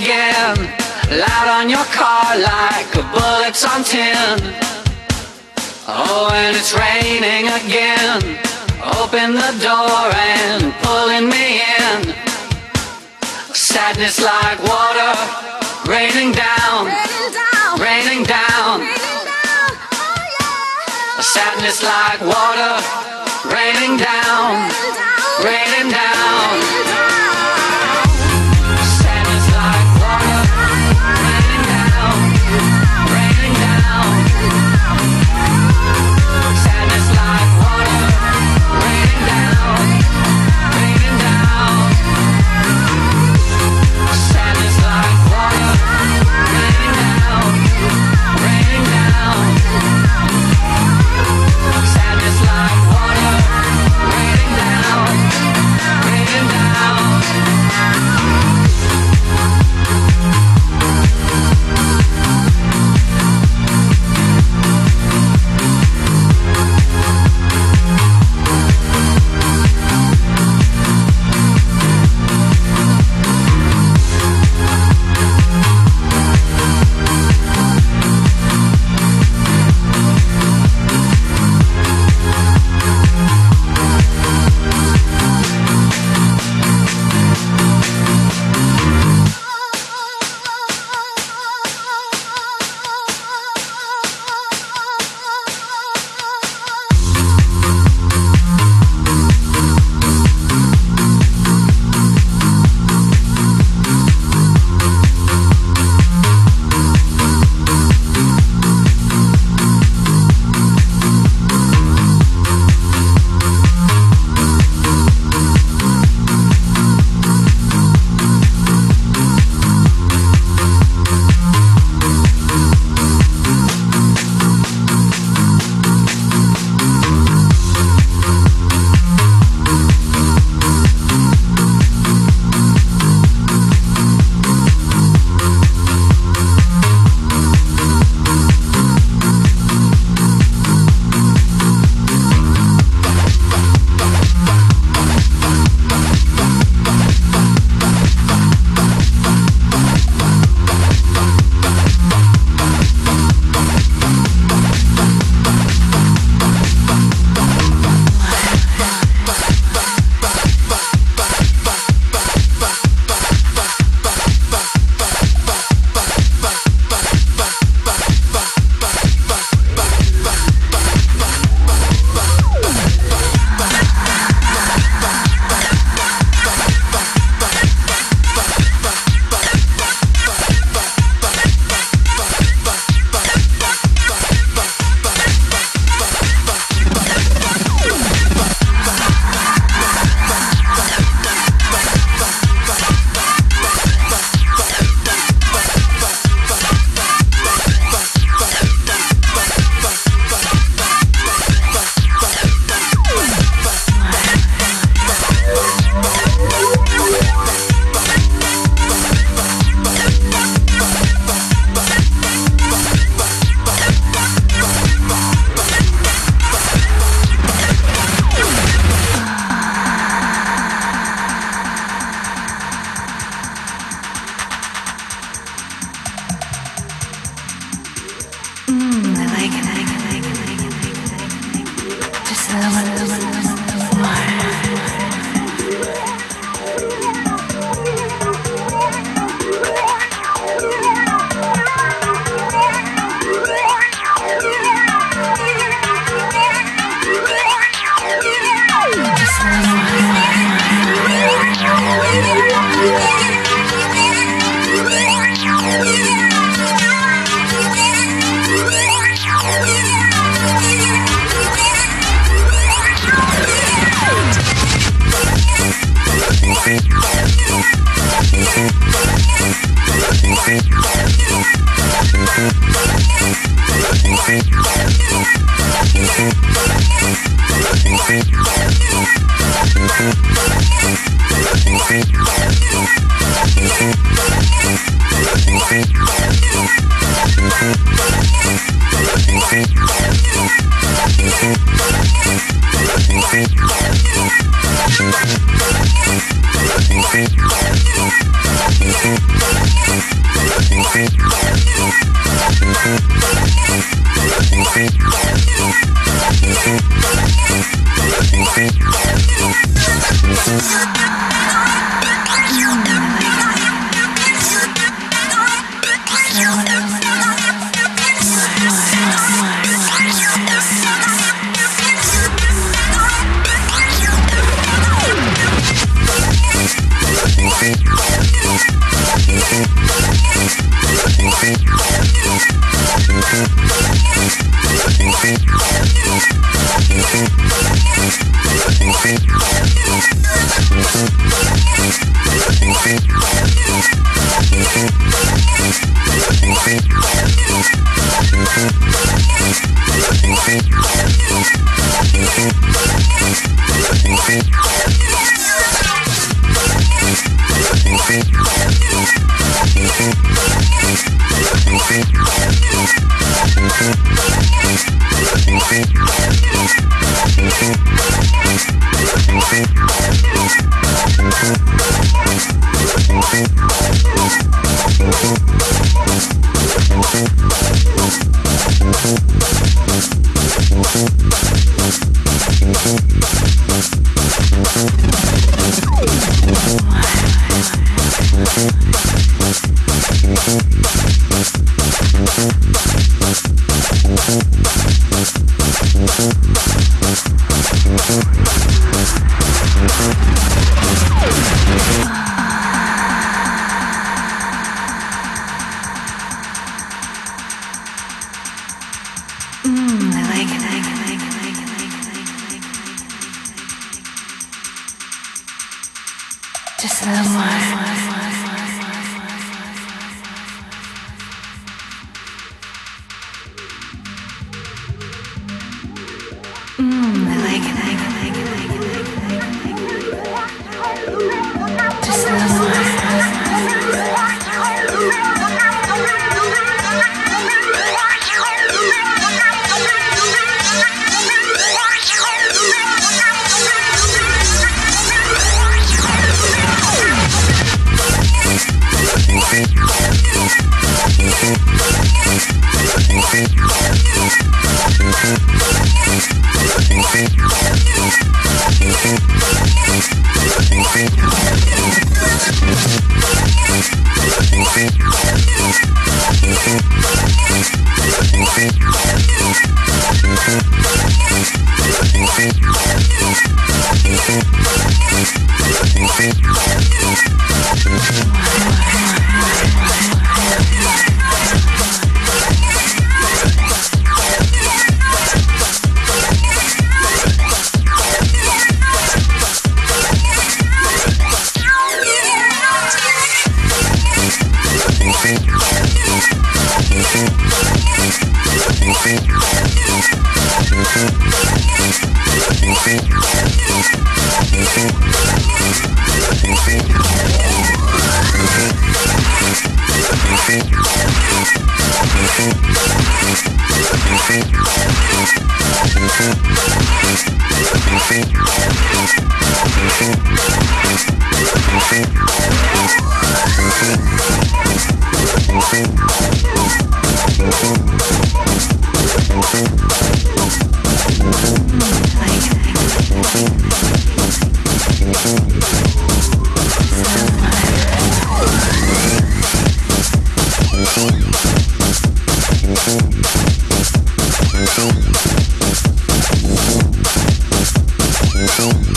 again. Loud on your car like a bullet's on tin. Oh, and it's raining again. Open the door and pulling me in. Sadness like water raining down, raining down. Sadness like water raining down, raining down. Sadness like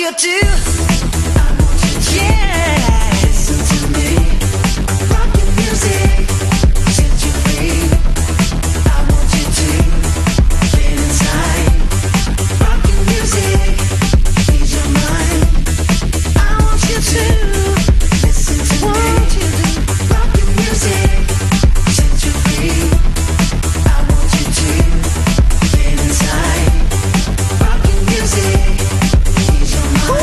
want you to. I want you to. Yeah. Listen to me. Rock your music. Set you free. I want you to. Get inside. Rock your music. Feed your mind. I want you to. Listen to me. Rock your music. Set you free. I want you to. Get inside. Rock your music. Woo!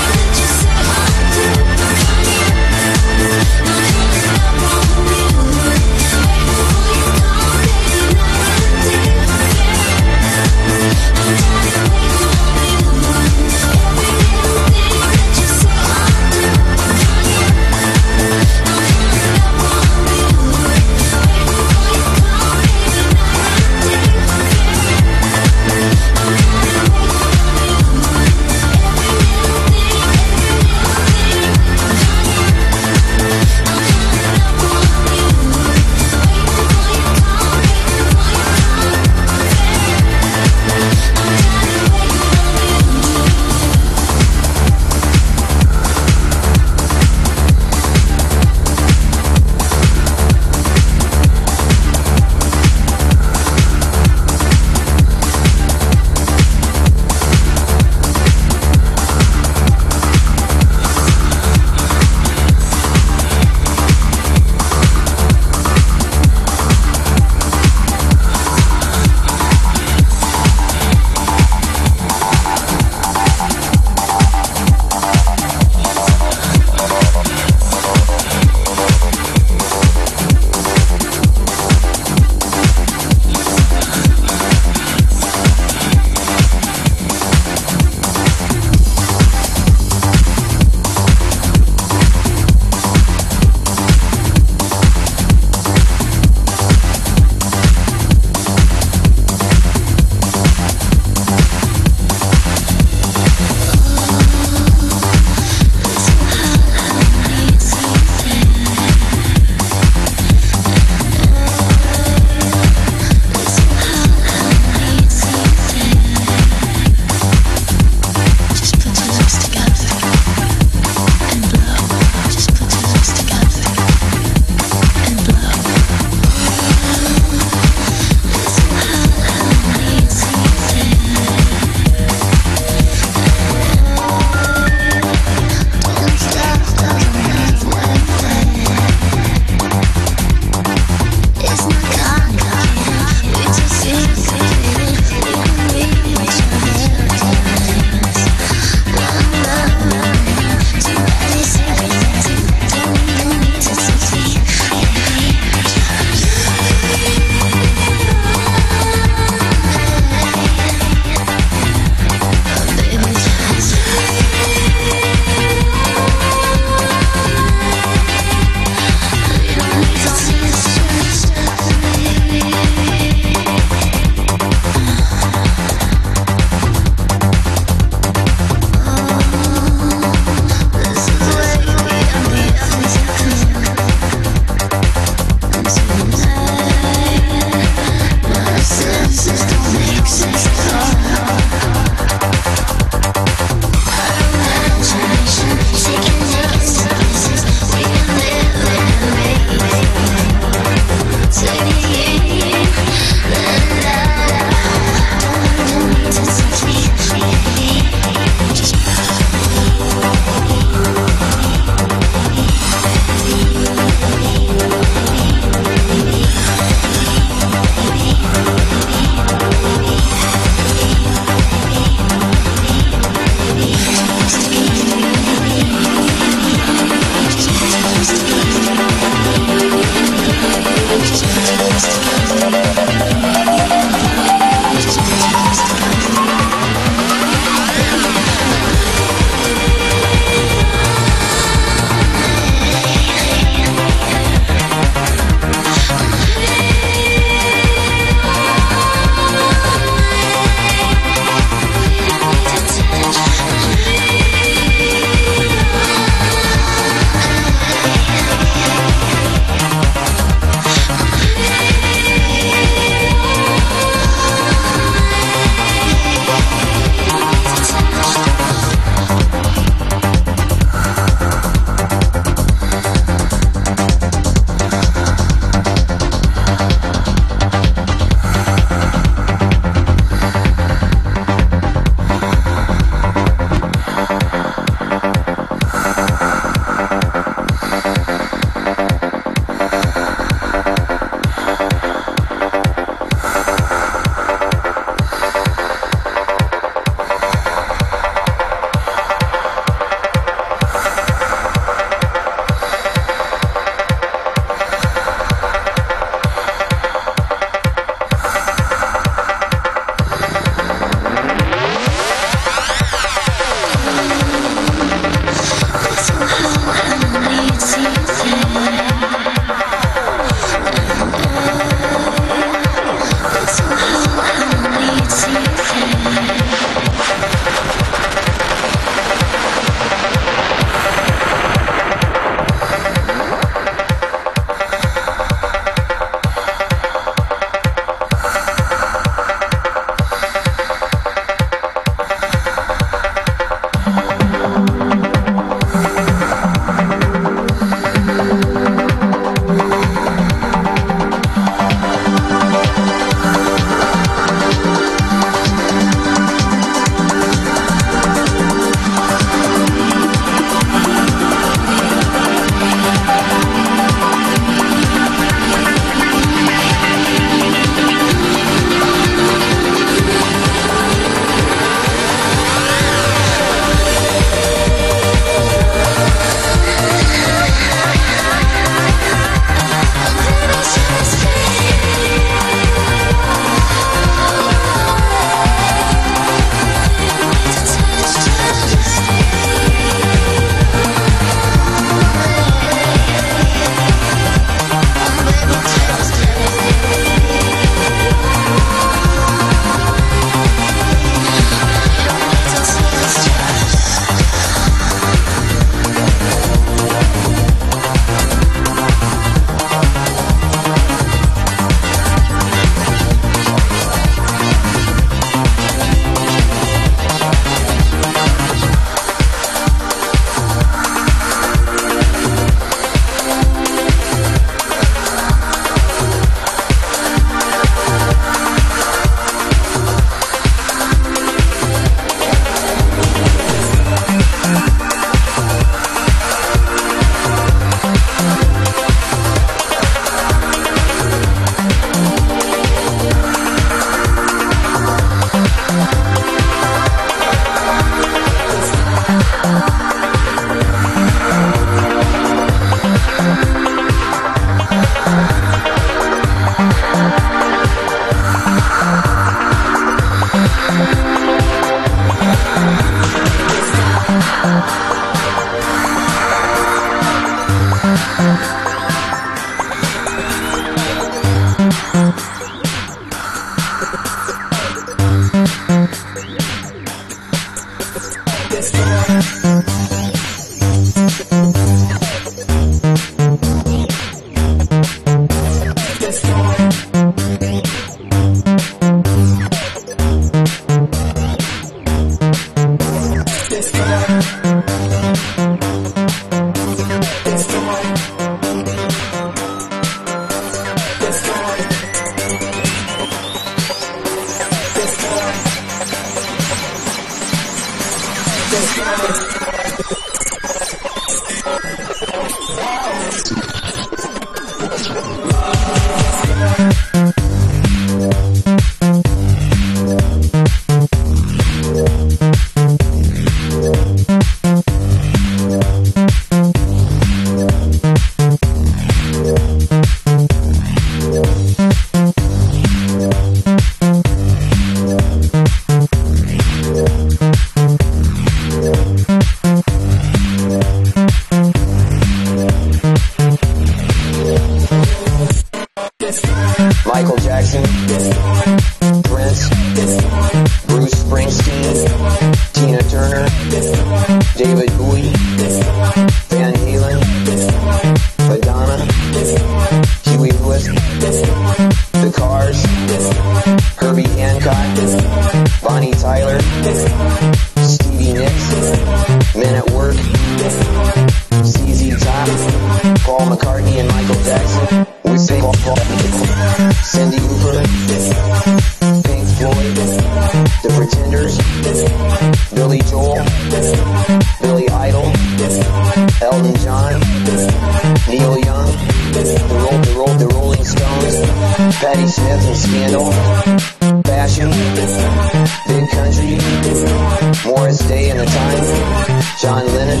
John Lennon,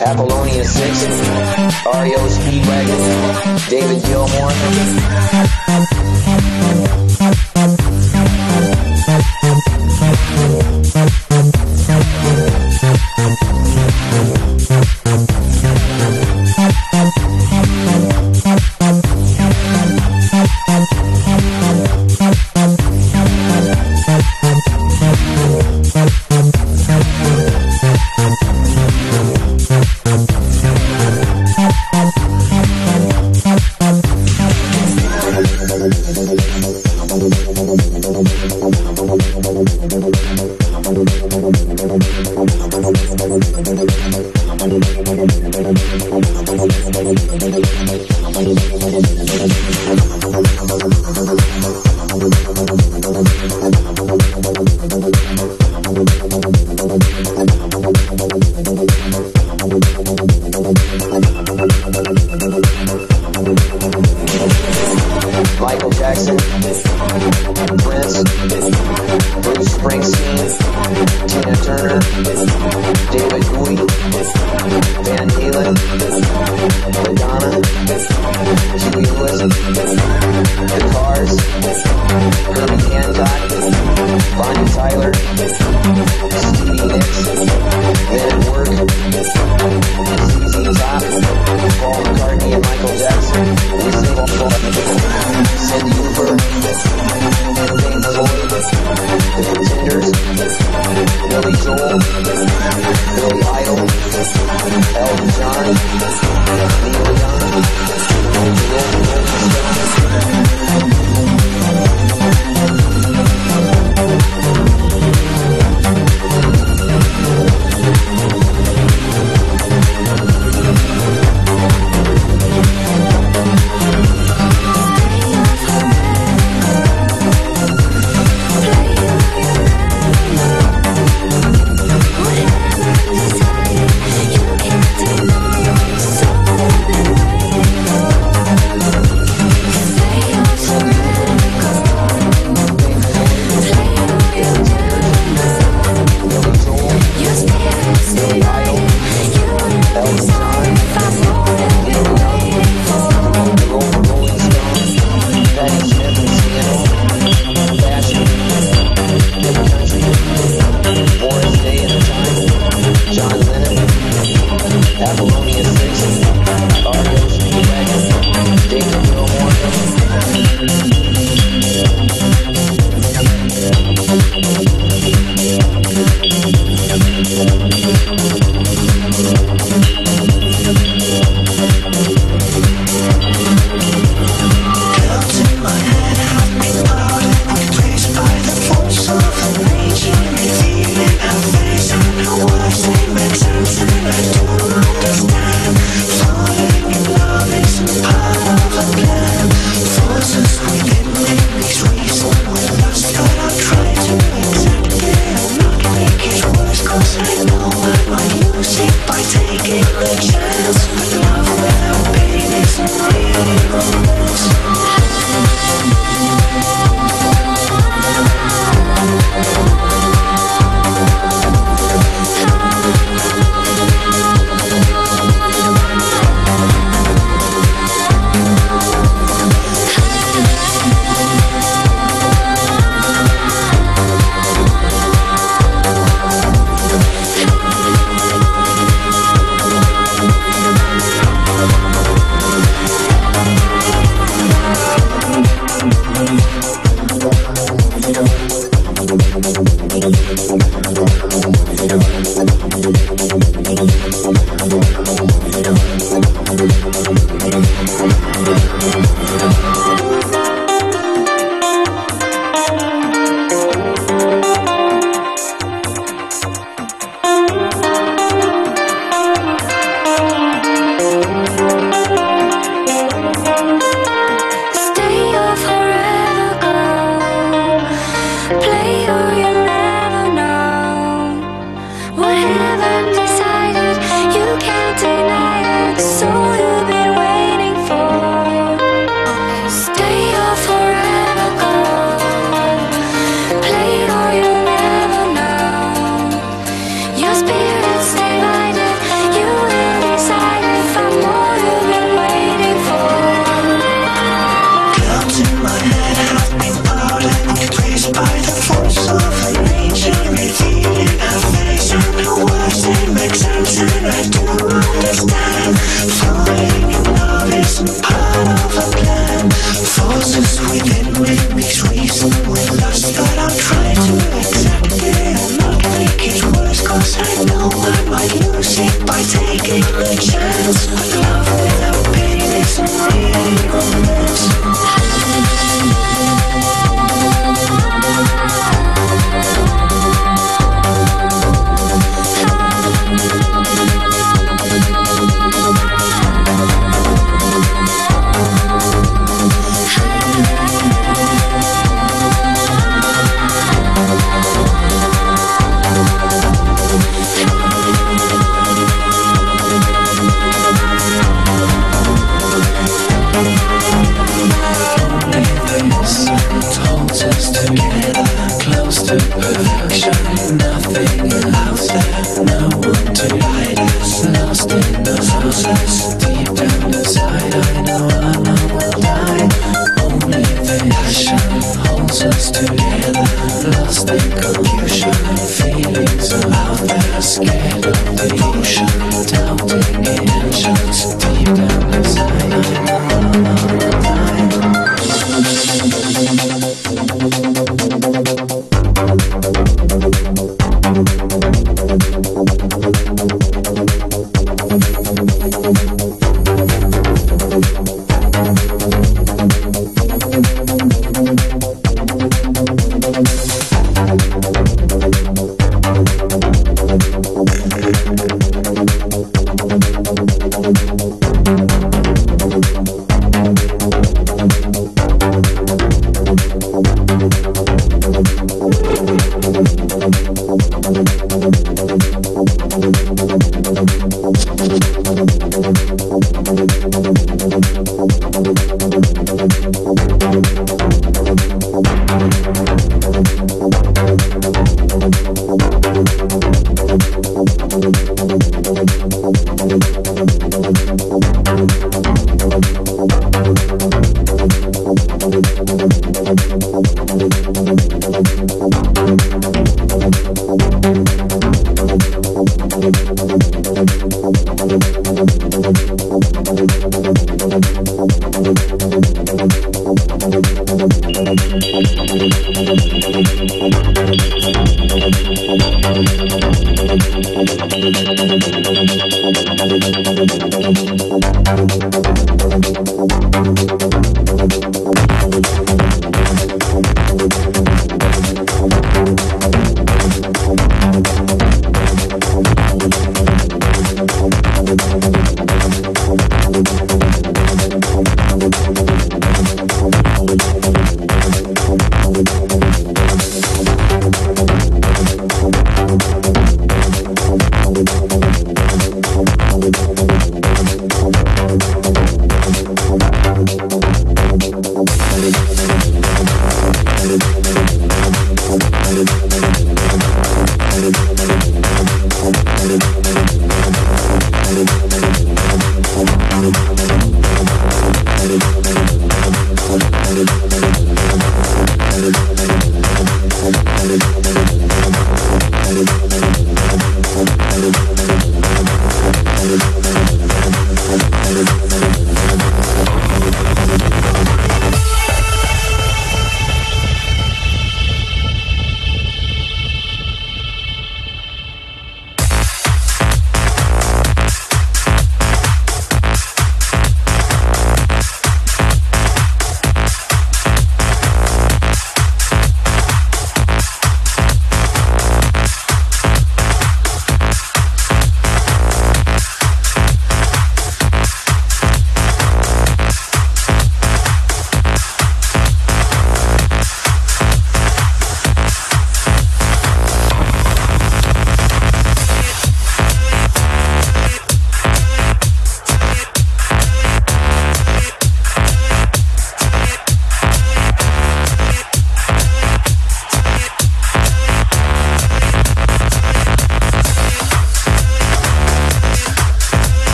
Apollonia Six, REO Speedwagon, David Gilmore.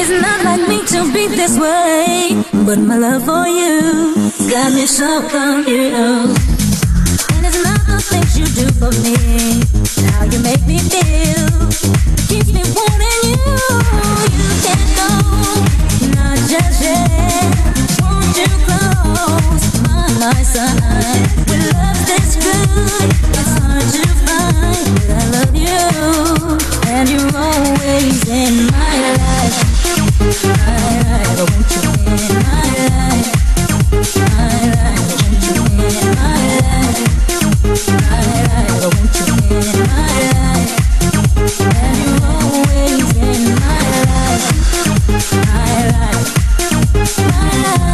It's not like me to be this way, but my love for you got me so confused. And it's not the things you do for me, how you make me feel, it keeps me wanting you. You can't go, not just yet. Won't you close my eyes? When love is good, it's hard to find, but I love you, and you're always in my life. Won't you in my life? Won't you in my life? Won't you in my life? And you're always in my life. My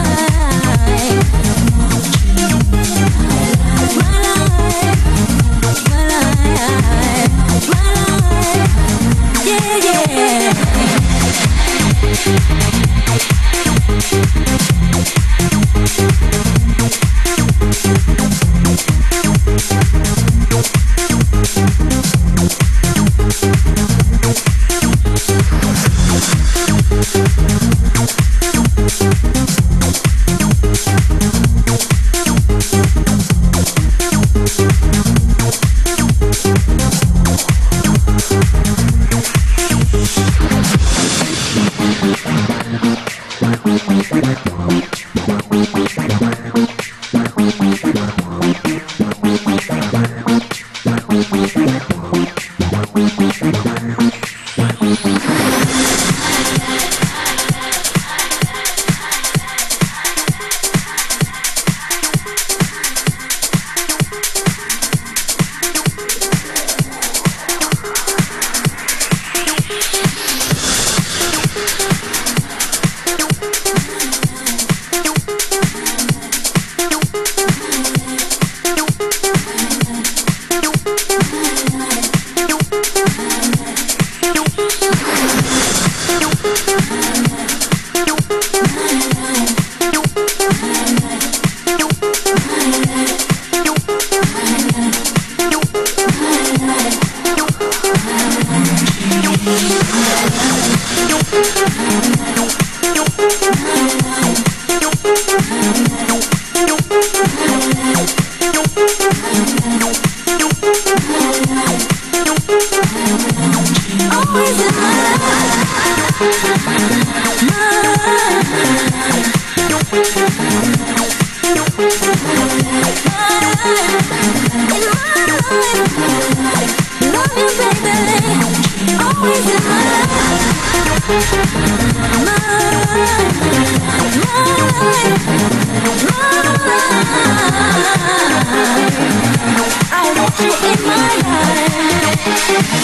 life.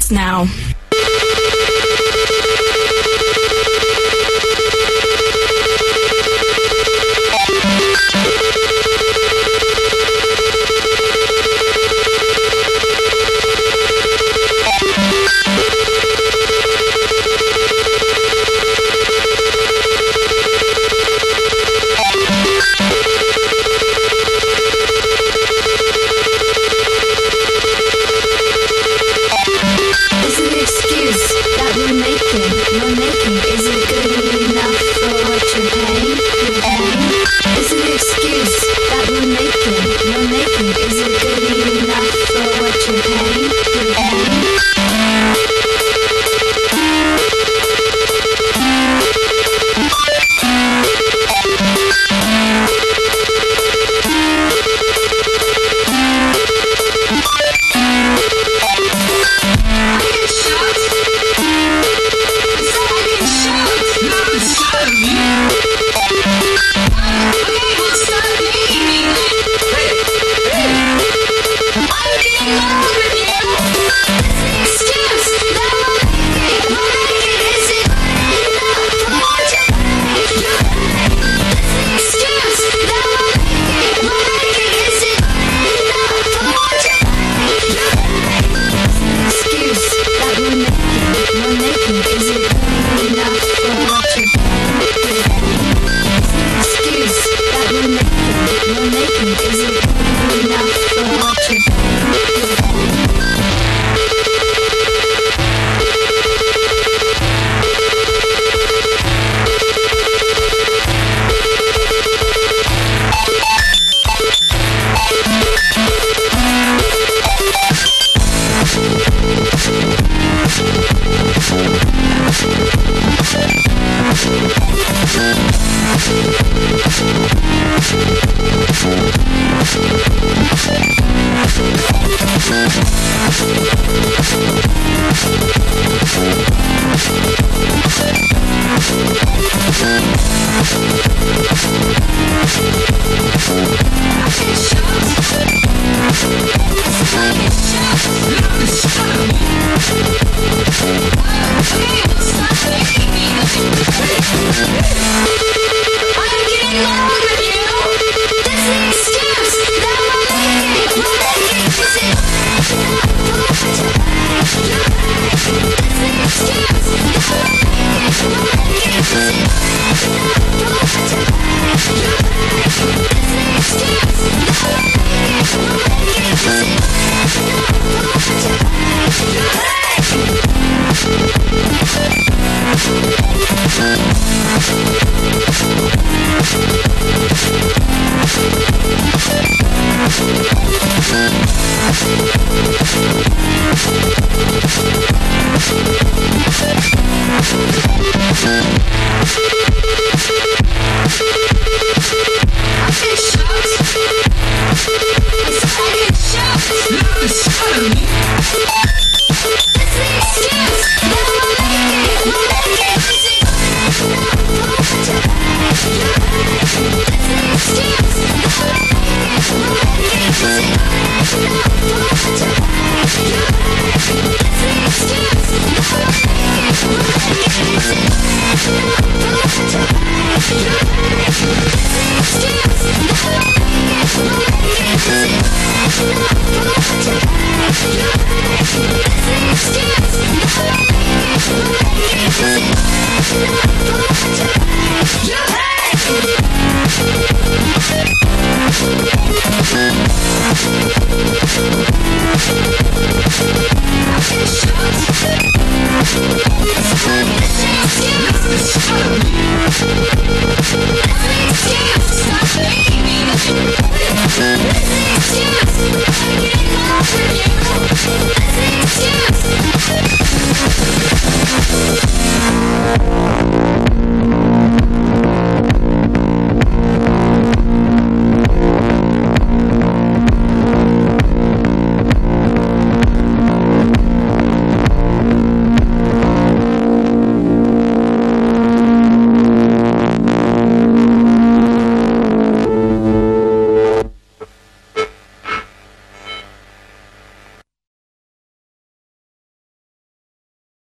starts now. Excuse, I can't love with you. As an excuse.